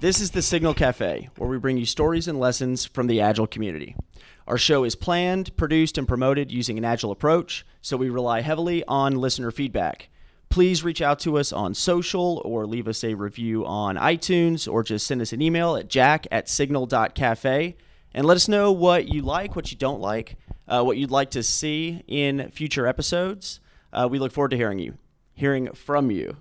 This is the Signal Cafe, where we bring you stories and lessons from the Agile community. Our show is planned, produced, and promoted using an Agile approach, so we rely heavily on listener feedback. Please reach out to us on social or leave us a review on iTunes or just send us an email at jack@signal.cafe and let us know what you like, what you don't like, what you'd like to see in future episodes. We look forward to hearing from you.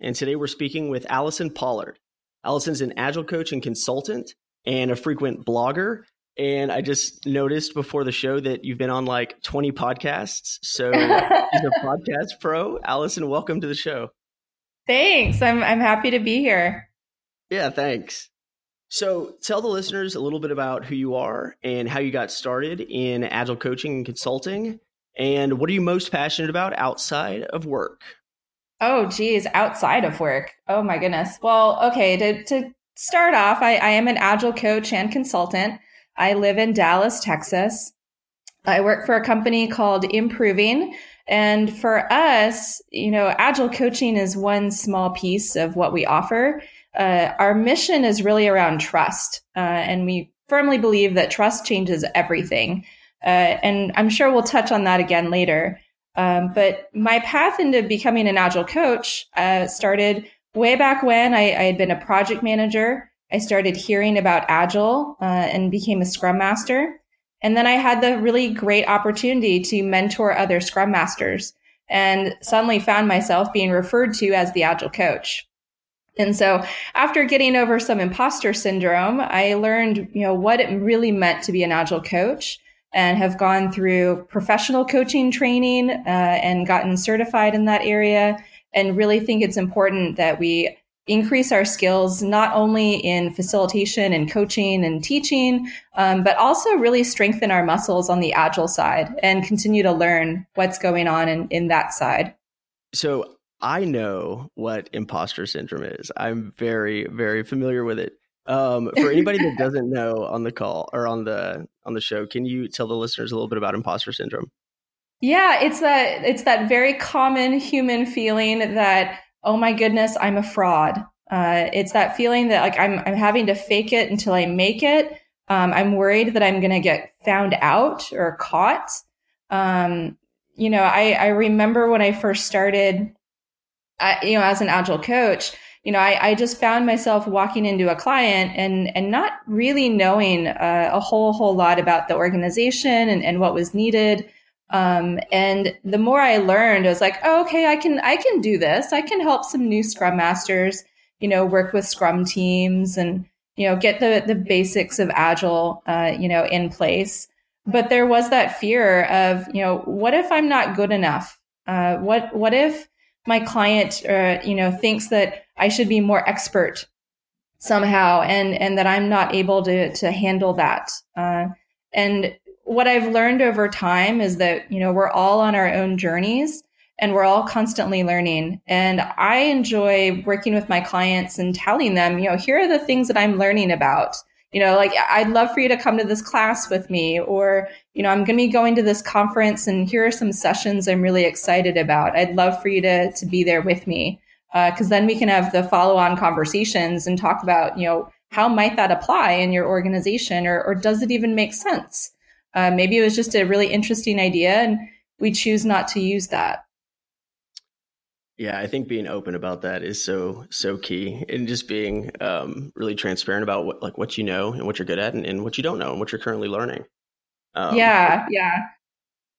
And today we're speaking with Allison Pollard. Allison's an Agile coach and consultant and a frequent blogger. And I just noticed before the show that you've been on like 20 podcasts. So she's a podcast pro. Allison, welcome to the show. Thanks. I'm happy to be here. Yeah, thanks. So tell the listeners a little bit about who you are and how you got started in Agile coaching and consulting. And what are you most passionate about outside of work? Oh, geez, outside of work. Oh, my goodness. Well, okay, to start off, I am an Agile coach and consultant. I live in Dallas, Texas. I work for a company called Improving. And for us, you know, Agile coaching is one small piece of what we offer. Our mission is really around trust. And we firmly believe that trust changes everything. And I'm sure we'll touch on that again later. But my path into becoming an Agile coach started way back when I had been a project manager. I started hearing about Agile and became a Scrum Master. And then I had the really great opportunity to mentor other Scrum Masters and suddenly found myself being referred to as the Agile coach. And so after getting over some imposter syndrome, I learned, you know, what it really meant to be an Agile coach and have gone through professional coaching training and gotten certified in that area, and really think it's important that we increase our skills, not only in facilitation and coaching and teaching, but also really strengthen our muscles on the Agile side and continue to learn what's going on in that side. So I know what imposter syndrome is. I'm very, very familiar with it. For anybody that doesn't know on the call or on the show, can you tell the listeners a little bit about imposter syndrome? Yeah, it's that very common human feeling that, oh my goodness, I'm a fraud. It's that feeling that like I'm having to fake it until I make it. I'm worried that I'm going to get found out or caught. You know, I remember when I first started, you know, as an Agile coach, you know, I just found myself walking into a client and not really knowing a whole lot about the organization and what was needed. And the more I learned, I was like, oh, okay, I can do this. I can help some new Scrum Masters, you know, work with Scrum teams and, you know, get the basics of Agile, you know, in place. But there was that fear of, you know, what if I'm not good enough? What if my client, you know, thinks that I should be more expert somehow and that I'm not able to handle that. And what I've learned over time is that, you know, we're all on our own journeys and we're all constantly learning. And I enjoy working with my clients and telling them, you know, here are the things that I'm learning about. You know, like, I'd love for you to come to this class with me, or, you know, I'm going to be going to this conference and here are some sessions I'm really excited about. I'd love for you to be there with me, because then we can have the follow-on conversations and talk about, you know, how might that apply in your organization, or does it even make sense? Maybe it was just a really interesting idea and we choose not to use that. Yeah, I think being open about that is so key, and just being really transparent about what you know and what you're good at and what you don't know and what you're currently learning. Yeah.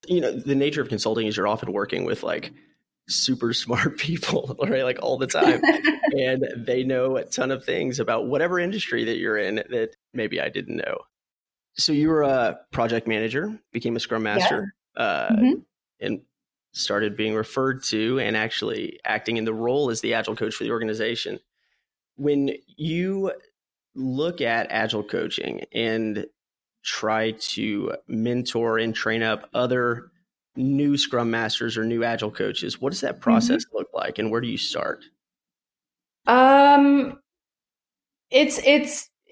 You know, the nature of consulting is you're often working with like super smart people, right? Like all the time. And they know a ton of things about whatever industry that you're in that maybe I didn't know. So you were a project manager, became a Scrum Master, and started being referred to and actually acting in the role as the Agile coach for the organization. When you look at Agile coaching and try to mentor and train up other new Scrum Masters or new Agile coaches, what does that process look like, and where do you start?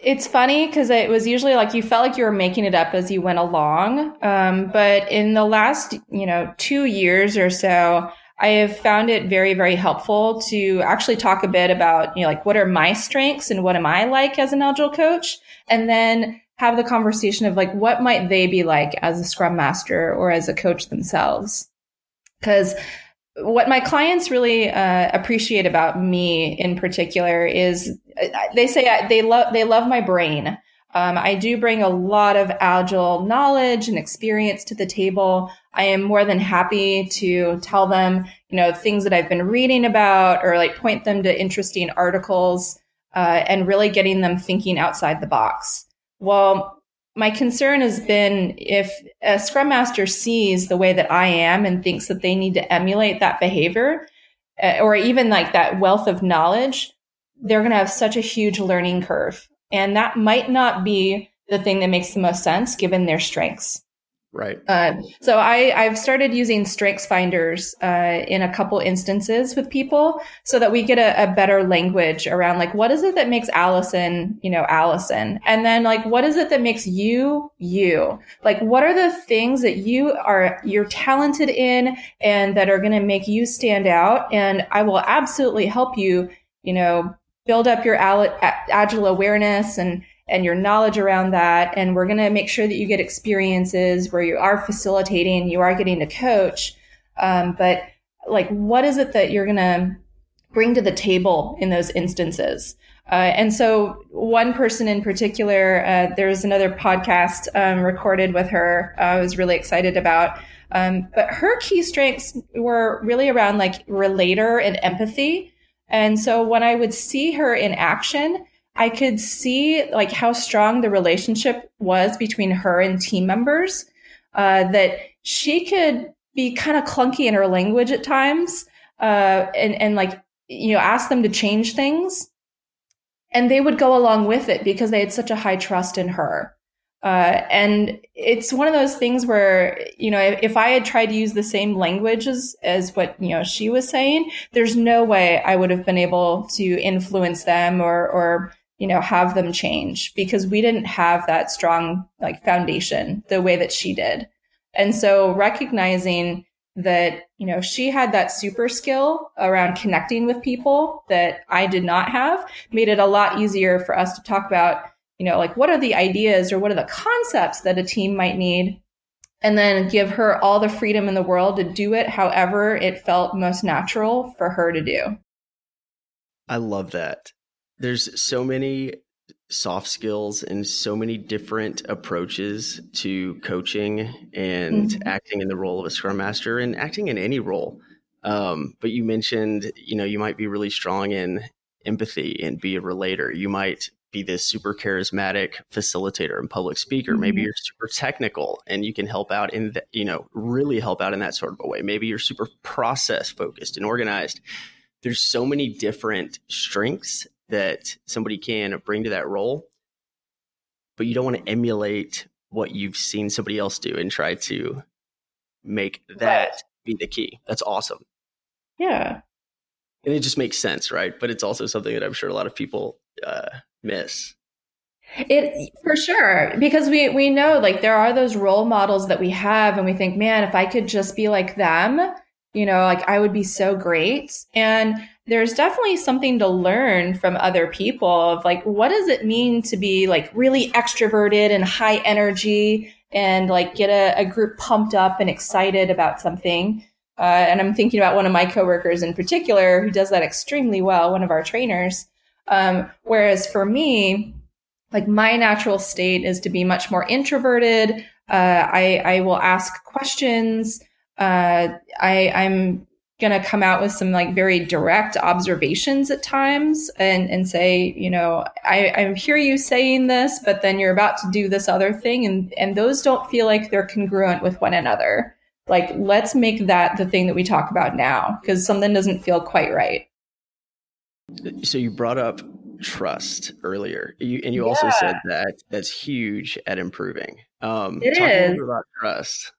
It's funny because it was usually like you felt like you were making it up as you went along. But in the last, you know, 2 years or so, I have found it very, very helpful to actually talk a bit about, you know, like, what are my strengths and what am I like as an Agile coach? And then have the conversation of like, what might they be like as a Scrum Master or as a coach themselves? Because what my clients really appreciate about me in particular is they say they love my brain. I do bring a lot of Agile knowledge and experience to the table. I am more than happy to tell them, you know, things that I've been reading about, or like point them to interesting articles, and really getting them thinking outside the box. Well, my concern has been if a Scrum Master sees the way that I am and thinks that they need to emulate that behavior, or even like that wealth of knowledge, they're going to have such a huge learning curve. And that might not be the thing that makes the most sense given their strengths. Right. So I've started using StrengthsFinders in a couple instances with people so that we get a better language around like, what is it that makes Allison, you know, Allison? And then like, what is it that makes you, you? Like, what are the things that you're talented in and that are going to make you stand out? And I will absolutely help you, you know, build up your Agile awareness and your knowledge around that. And we're going to make sure that you get experiences where you are facilitating, you are getting to coach. But like, what is it that you're going to bring to the table in those instances? And so one person in particular, there was another podcast recorded with her. I was really excited about. But her key strengths were really around like relator and empathy. And so when I would see her in action, I could see like how strong the relationship was between her and team members, that she could be kind of clunky in her language at times, and like, you know, ask them to change things. And they would go along with it because they had such a high trust in her. And it's one of those things where, you know, if I had tried to use the same language as what, you know, she was saying, there's no way I would have been able to influence them or, you know, have them change, because we didn't have that strong like foundation the way that she did. And so recognizing that, you know, she had that super skill around connecting with people that I did not have made it a lot easier for us to talk about, you know, like, what are the ideas or what are the concepts that a team might need, and then give her all the freedom in the world to do it however it felt most natural for her to do. I love that. There's so many soft skills and so many different approaches to coaching and acting in the role of a Scrum Master and acting in any role. But you mentioned, you know, you might be really strong in empathy and be a relator. You might be this super charismatic facilitator and public speaker. Maybe you're super technical and you can help out in that, you know, really help out in that sort of a way. Maybe you're super process focused and organized. There's so many different strengths that somebody can bring to that role, but you don't want to emulate what you've seen somebody else do and try to make that be the key. That's awesome. Yeah. And it just makes sense, right? But it's also something that I'm sure a lot of people miss. It for sure, because we know like there are those role models that we have and we think, man, if I could just be like them, you know, like I would be so great. And there's definitely something to learn from other people of like, what does it mean to be like really extroverted and high energy and like get a group pumped up and excited about something? And I'm thinking about one of my coworkers in particular who does that extremely well, one of our trainers. Whereas for me, like my natural state is to be much more introverted. I will ask questions. I'm going to come out with some like very direct observations at times and say, you know, I hear you saying this, but then you're about to do this other thing. And those don't feel like they're congruent with one another. Like, let's make that the thing that we talk about now, because something doesn't feel quite right. So you brought up trust earlier, and you also said that that's huge at Improving. It talk is. A little bit about trust.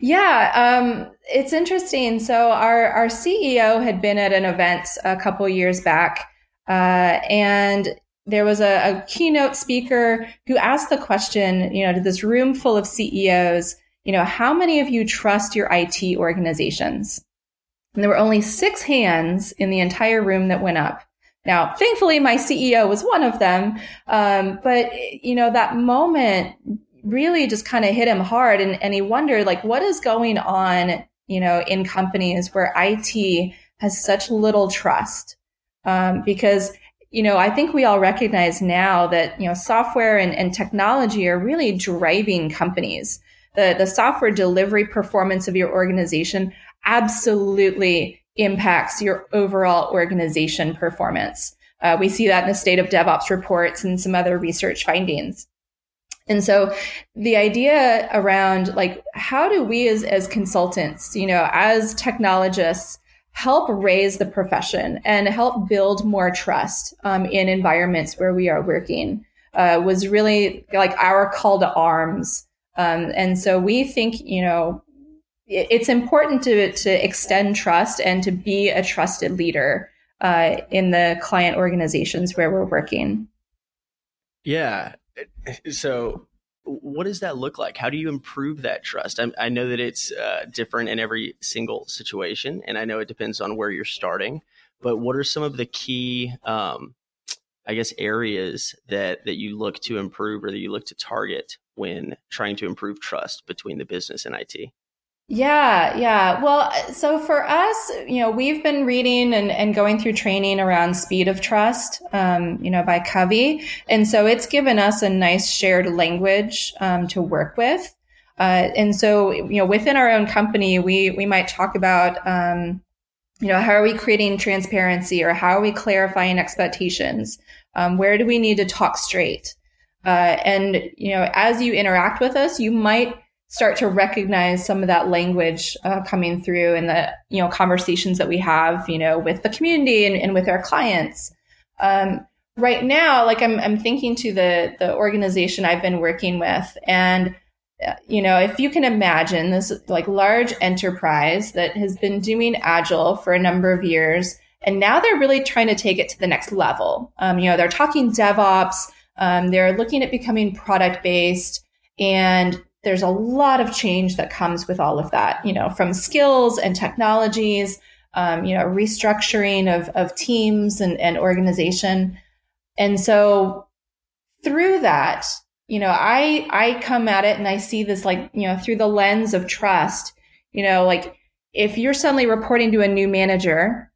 Yeah, it's interesting. So our CEO had been at an event a couple years back, and there was a keynote speaker who asked the question, you know, to this room full of CEOs, you know, how many of you trust your IT organizations? And there were only 6 hands in the entire room that went up. Now, thankfully, my CEO was one of them. But, you know, that moment really just kind of hit him hard. And he wondered, like, what is going on, you know, in companies where IT has such little trust? Because, you know, I think we all recognize now that, you know, software and technology are really driving companies. The software delivery performance of your organization absolutely impacts your overall organization performance. We see that in the State of DevOps reports and some other research findings. And so the idea around, like, how do we as consultants, you know, as technologists, help raise the profession and help build more trust in environments where we are working was really like our call to arms. And so we think, you know, it's important to extend trust and to be a trusted leader in the client organizations where we're working. Yeah. So what does that look like? How do you improve that trust? I know that it's different in every single situation, and I know it depends on where you're starting, but what are some of the key, I guess, areas that you look to improve or that you look to target when trying to improve trust between the business and IT? Yeah. Well, so for us, you know, we've been reading and going through training around speed of trust, you know, by Covey. And so it's given us a nice shared language to work with. And so, you know, within our own company, we might talk about, you know, how are we creating transparency, or how are we clarifying expectations? Where do we need to talk straight? And, you know, as you interact with us, you might start to recognize some of that language coming through in the, you know, conversations that we have, you know, with the community and with our clients. Right now, like I'm thinking to the organization I've been working with, and, you know, if you can imagine this, like, large enterprise that has been doing Agile for a number of years, and now they're really trying to take it to the next level. You know, they're talking DevOps, they're looking at becoming product-based, and there's a lot of change that comes with all of that, you know, from skills and technologies, you know, restructuring of teams and organization. And so through that, you know, I come at it and I see this, like, you know, through the lens of trust, you know, like, if you're suddenly reporting to a new manager,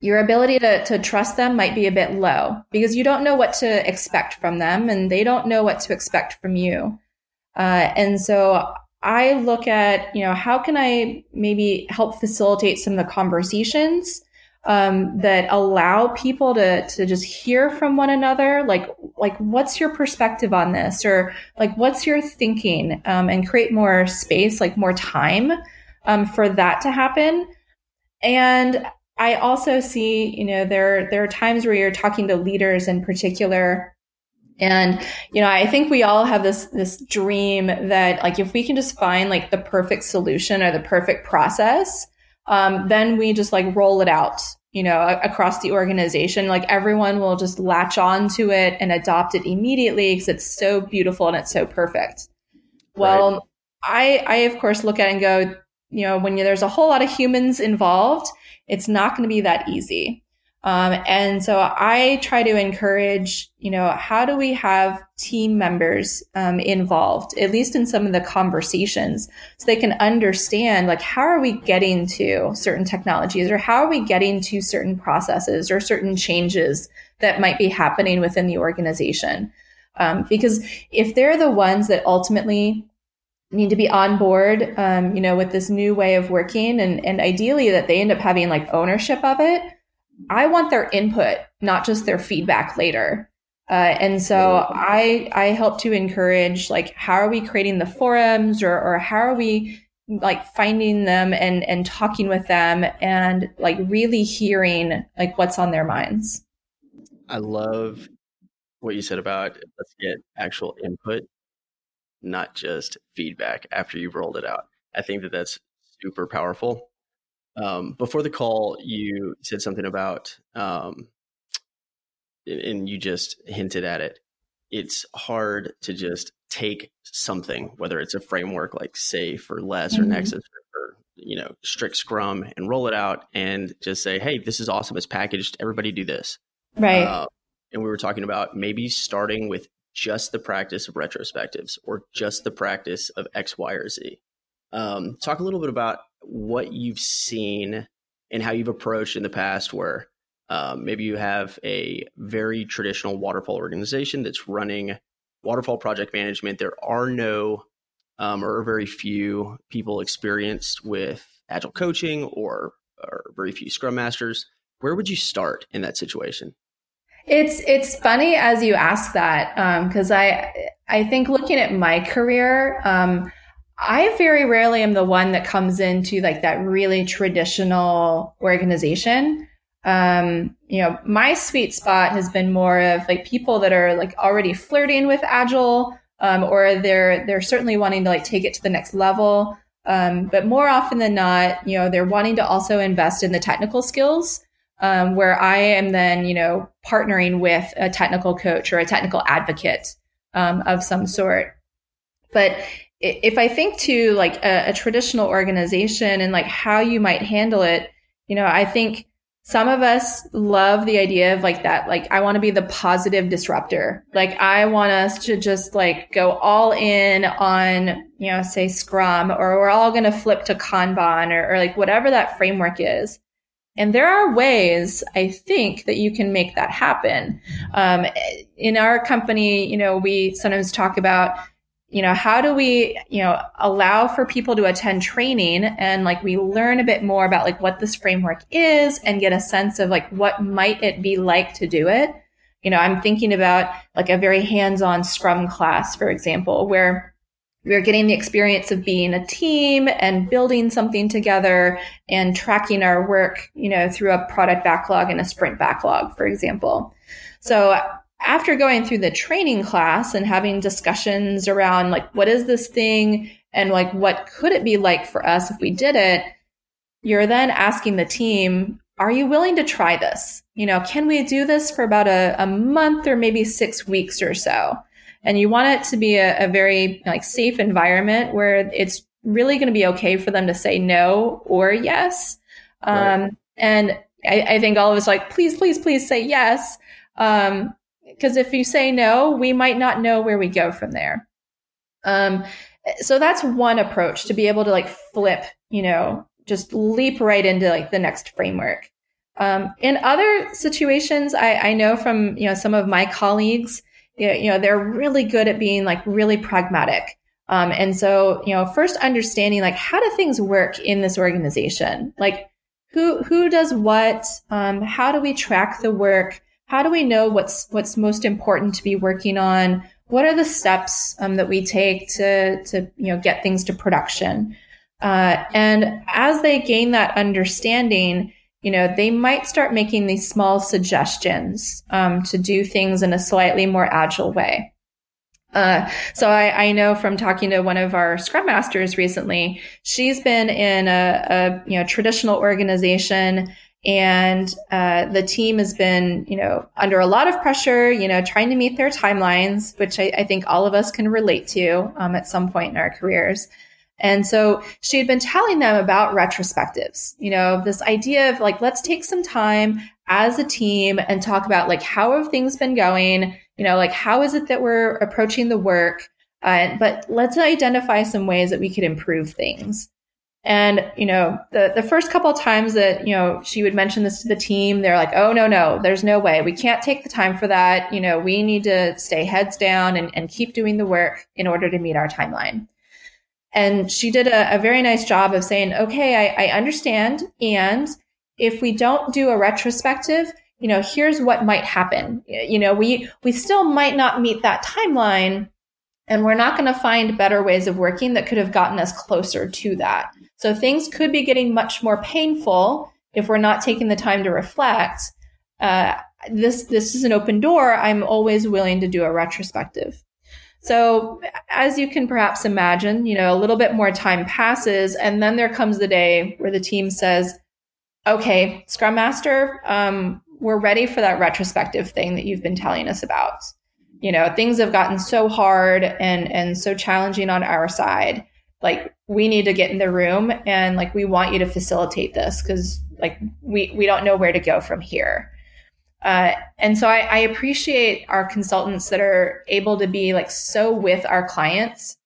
your ability to trust them might be a bit low because you don't know what to expect from them and they don't know what to expect from you. And so I look at, you know, how can I maybe help facilitate some of the conversations that allow people to just hear from one another, like what's your perspective on this, or like what's your thinking, and create more space, like more time for that to happen. And I also see, you know, there are times where you're talking to leaders in particular. And, you know, I think we all have this dream that, like, if we can just find, like, the perfect solution or the perfect process, then we just, like, roll it out, you know, across the organization. Like, everyone will just latch on to it and adopt it immediately because it's so beautiful and it's so perfect. Well, right. I of course look at it and go, you know, when there's a whole lot of humans involved, it's not going to be that easy. And so I try to encourage, you know, how do we have team members involved, at least in some of the conversations, so they can understand, like, how are we getting to certain technologies, or how are we getting to certain processes or certain changes that might be happening within the organization? Because if they're the ones that ultimately need to be on board, you know, with this new way of working, and ideally that they end up having, like, ownership of it, I want their input, not just their feedback later. And so I help to encourage, like, how are we creating the forums, or how are we, like, finding them and talking with them and, like, really hearing, like, what's on their minds. I love what you said about let's get actual input, not just feedback after you've rolled it out. I think that that's super powerful. Before the call, you said something about, and you just hinted at it. It's hard to just take something, whether it's a framework like SAFe or Less or Nexus or you know, strict Scrum and roll it out and just say, hey, this is awesome. It's packaged. Everybody do this. Right. And we were talking about maybe starting with just the practice of retrospectives or just the practice of X, Y, or Z. Talk a little bit about what you've seen and how you've approached in the past where maybe you have a very traditional waterfall organization that's running waterfall project management. There are no or very few people experienced with agile coaching or very few Scrum Masters. Where would you start in that situation? It's funny as you ask that, because I think looking at my career, I very rarely am the one that comes into like that really traditional organization. You know, my sweet spot has been more of like people that are like already flirting with agile, or they're certainly wanting to like take it to the next level. But more often than not, you know, they're wanting to also invest in the technical skills, where I am then, you know, partnering with a technical coach or a technical advocate, of some sort. But if I think to like a traditional organization and like how you might handle it, you know, I think some of us love the idea of like that, like I want to be the positive disruptor. Like I want us to just like go all in on, you know, say Scrum, or we're all going to flip to Kanban or like whatever that framework is. And there are ways I think that you can make that happen. In our company, you know, we sometimes talk about, you know, how do we, you know, allow for people to attend training and like we learn a bit more about like what this framework is and get a sense of like what might it be like to do it. You know, I'm thinking about like a very hands-on Scrum class, for example, where we're getting the experience of being a team and building something together and tracking our work, you know, through a product backlog and a sprint backlog, for example. So after going through the training class and having discussions around like, what is this thing? And like, what could it be like for us if we did it? You're then asking the team, are you willing to try this? You know, can we do this for about a month or maybe 6 weeks or so? And you want it to be a very like safe environment where it's really going to be okay for them to say no or yes. Right. And I think all of us are like, please, please, please say yes. Because if you say no, we might not know where we go from there. So that's one approach, to be able to like flip, you know, just leap right into like the next framework. In other situations, I know from, you know, some of my colleagues, you know, they're really good at being like really pragmatic. And so, you know, first understanding like how do things work in this organization? Like who does what? How do we track the work? How do we know what's most important to be working on? What are the steps that we take to you know get things to production? And as they gain that understanding, you know, they might start making these small suggestions to do things in a slightly more agile way. So I know from talking to one of our Scrum Masters recently, she's been in a you know traditional organization. And the team has been, you know, under a lot of pressure, you know, trying to meet their timelines, which I think all of us can relate to at some point in our careers. And so she had been telling them about retrospectives, you know, this idea of like, let's take some time as a team and talk about like, how have things been going? You know, like, how is it that we're approaching the work? But let's identify some ways that we could improve things. And, you know, the first couple of times that, you know, she would mention this to the team, they're like, oh, no, there's no way. We can't take the time for that. You know, we need to stay heads down and keep doing the work in order to meet our timeline. And she did a very nice job of saying, okay, I understand. And if we don't do a retrospective, you know, here's what might happen. You know, we still might not meet that timeline. And we're not going to find better ways of working that could have gotten us closer to that. So things could be getting much more painful if we're not taking the time to reflect. This is an open door. I'm always willing to do a retrospective. So as you can perhaps imagine, you know, a little bit more time passes. And then there comes the day where the team says, okay, Scrum Master, we're ready for that retrospective thing that you've been telling us about. You know, things have gotten so hard and so challenging on our side. like, we need to get in the room and like, we want you to facilitate this because like, we don't know where to go from here. And so I appreciate our consultants that are able to be like, so with our clients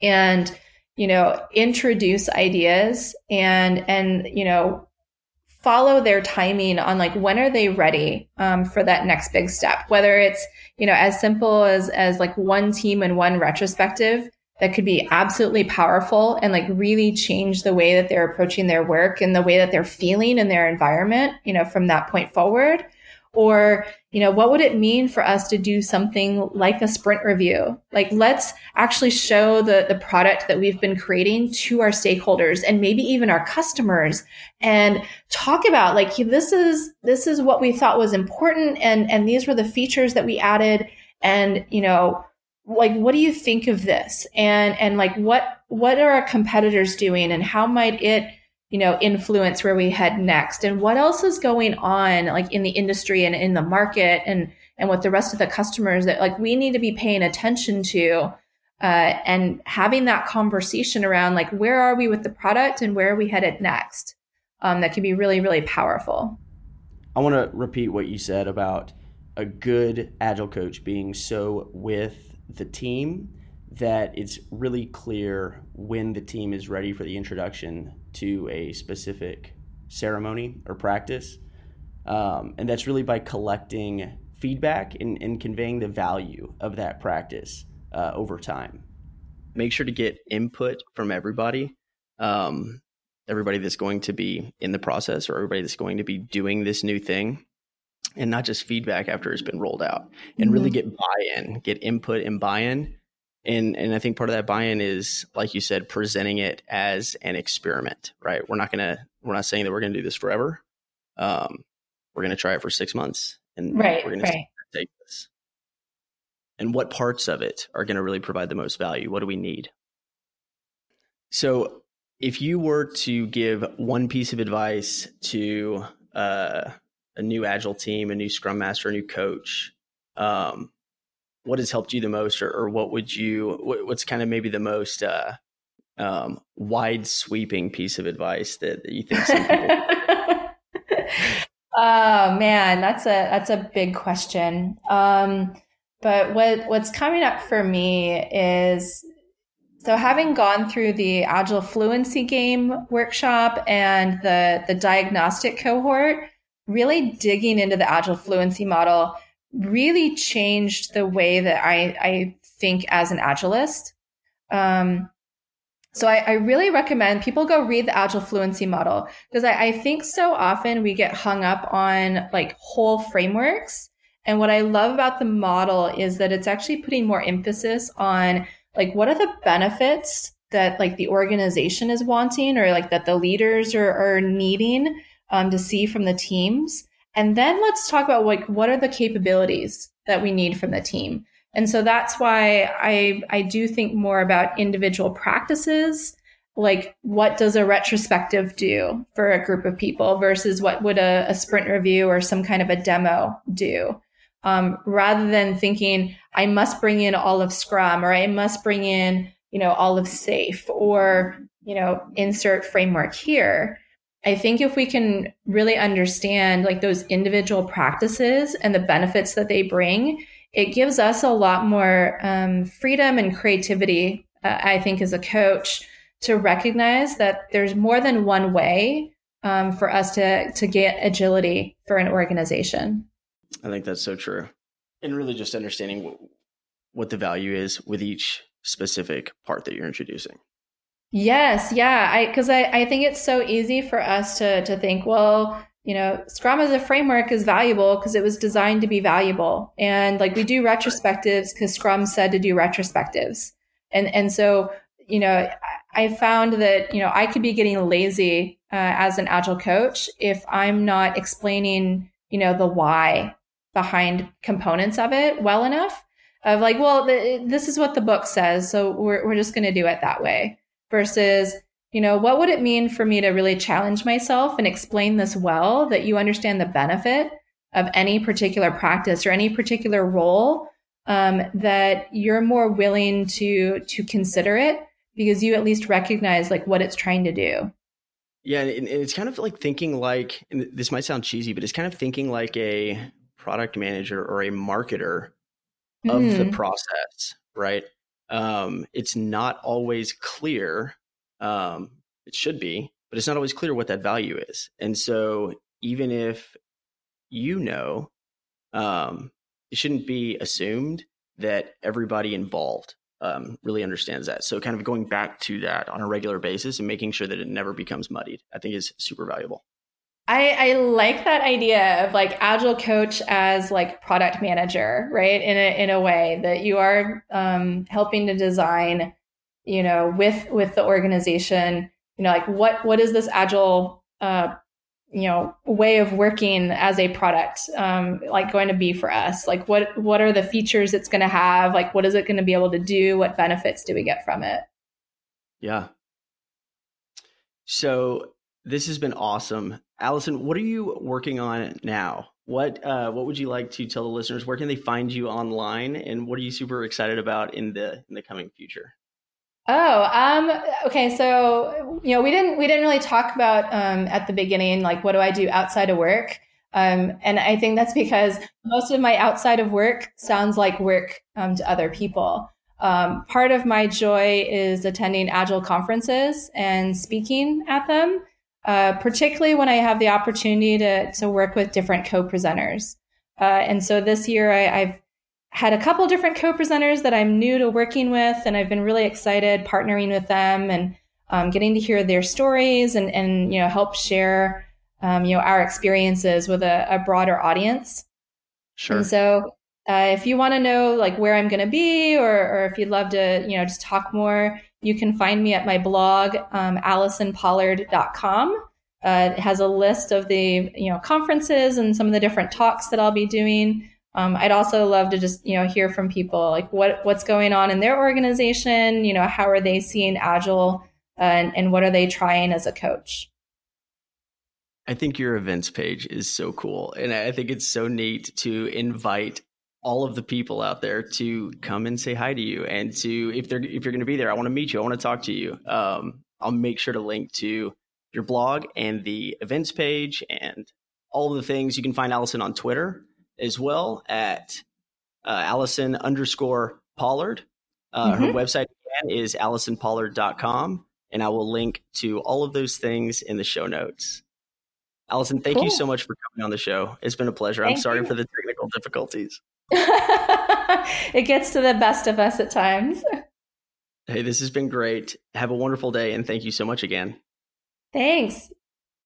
and, you know, introduce ideas and, you know, follow their timing on like, when are they ready for that next big step, whether it's, you know, as simple as like one team and one retrospective that could be absolutely powerful and like really change the way that they're approaching their work and the way that they're feeling in their environment, you know, from that point forward. Or, you know, what would it mean for us to do something like a sprint review? Like, let's actually show the product that we've been creating to our stakeholders and maybe even our customers and talk about like, this is what we thought was important. And these were the features that we added. And, you know, like, what do you think of this? And like, what are our competitors doing and how might it, you know, influence where we head next, and what else is going on like in the industry and in the market and with the rest of the customers that like we need to be paying attention to, and having that conversation around like, where are we with the product and where are we headed next? That can be really, really powerful. I want to repeat what you said about a good Agile coach being so with the team that it's really clear when the team is ready for the introduction to a specific ceremony or practice. And that's really by collecting feedback and conveying the value of that practice over time. Make sure to get input from everybody, everybody that's going to be in the process or everybody that's going to be doing this new thing, and not just feedback after it's been rolled out, and mm-hmm. really get buy-in, get input and buy-in. And I think part of that buy-in is, like you said, presenting it as an experiment, right? We're not saying that we're going to do this forever. We're going to try it for 6 months and we're going to take this. And what parts of it are going to really provide the most value? What do we need? So if you were to give one piece of advice to a new Agile team, a new Scrum Master, a new coach, what has helped you the most, or what would you, what's kind of maybe the most wide sweeping piece of advice that you think some people... Oh man, that's a big question. But what's coming up for me is, so having gone through the Agile Fluency Game Workshop and the diagnostic cohort, really digging into the Agile Fluency model really changed the way that I think as an Agilist. So I really recommend people go read the Agile Fluency model, because I think so often we get hung up on like whole frameworks. And what I love about the model is that it's actually putting more emphasis on like, what are the benefits that like the organization is wanting, or like that the leaders are needing to see from the teams. And then let's talk about like, what are the capabilities that we need from the team? And so that's why I do think more about individual practices. Like, what does a retrospective do for a group of people versus what would a sprint review or some kind of a demo do? Rather than thinking, I must bring in all of Scrum, or I must bring in, you know, all of SAFe, or, you know, insert framework here. I think if we can really understand like those individual practices and the benefits that they bring, it gives us a lot more freedom and creativity, I think, as a coach, to recognize that there's more than one way for us to get agility for an organization. I think that's so true. And really just understanding what the value is with each specific part that you're introducing. Yes. Yeah. Because I think it's so easy for us to think, well, you know, Scrum as a framework is valuable because it was designed to be valuable. And like, we do retrospectives because Scrum said to do retrospectives. And so, you know, I found that, you know, I could be getting lazy as an Agile coach if I'm not explaining, you know, the why behind components of it well enough, of like, well, this is what the book says, so we're just going to do it that way. Versus, you know, what would it mean for me to really challenge myself and explain this well, that you understand the benefit of any particular practice or any particular role, that you're more willing to consider it because you at least recognize like what it's trying to do. Yeah. And it's kind of like thinking like, and this might sound cheesy, but it's kind of thinking like a product manager or a marketer of the process, right? It's not always clear. It should be, but it's not always clear what that value is. And so even if you know, it shouldn't be assumed that everybody involved really understands that. So kind of going back to that on a regular basis and making sure that it never becomes muddied, I think is super valuable. I like that idea of like agile coach as like product manager, right? In a way that you are helping to design, you know, with the organization, you know, like what is this agile, you know, way of working as a product, like going to be for us? Like what are the features it's going to have? Like, what is it going to be able to do? What benefits do we get from it? Yeah. So this has been awesome. Allison, what are you working on now? What would you like to tell the listeners? Where can they find you online? And what are you super excited about in the coming future? Okay. So, you know, we didn't really talk about, at the beginning, like, what do I do outside of work? And I think that's because most of my outside of work sounds like work, to other people. Part of my joy is attending Agile conferences and speaking at them, particularly when I have the opportunity to work with different co-presenters. And so this year I've had a couple different co-presenters that I'm new to working with, and I've been really excited partnering with them and getting to hear their stories and you know, help share you know, our experiences with a broader audience. Sure. And so if you want to know like where I'm going to be, or if you'd love to, you know, just talk more, you can find me at my blog, AllisonPollard.com. It has a list of the, you know, conferences and some of the different talks that I'll be doing. I'd also love to just, you know, hear from people like what's going on in their organization, you know, how are they seeing Agile and what are they trying as a coach? I think your events page is so cool. And I think it's so neat to invite all of the people out there to come and say hi to you, and to, if you're going to be there, I want to meet you. I want to talk to you. I'll make sure to link to your blog and the events page and all of the things. You can find Allison on Twitter as well at Allison_Pollard. Her website is AllisonPollard.com, and I will link to all of those things in the show notes. Allison, thank you so much for coming on the show. It's been a pleasure. I'm sorry for the technical difficulties. It gets to the best of us at times. Hey, this has been great. Have a wonderful day, and thank you so much again. Thanks.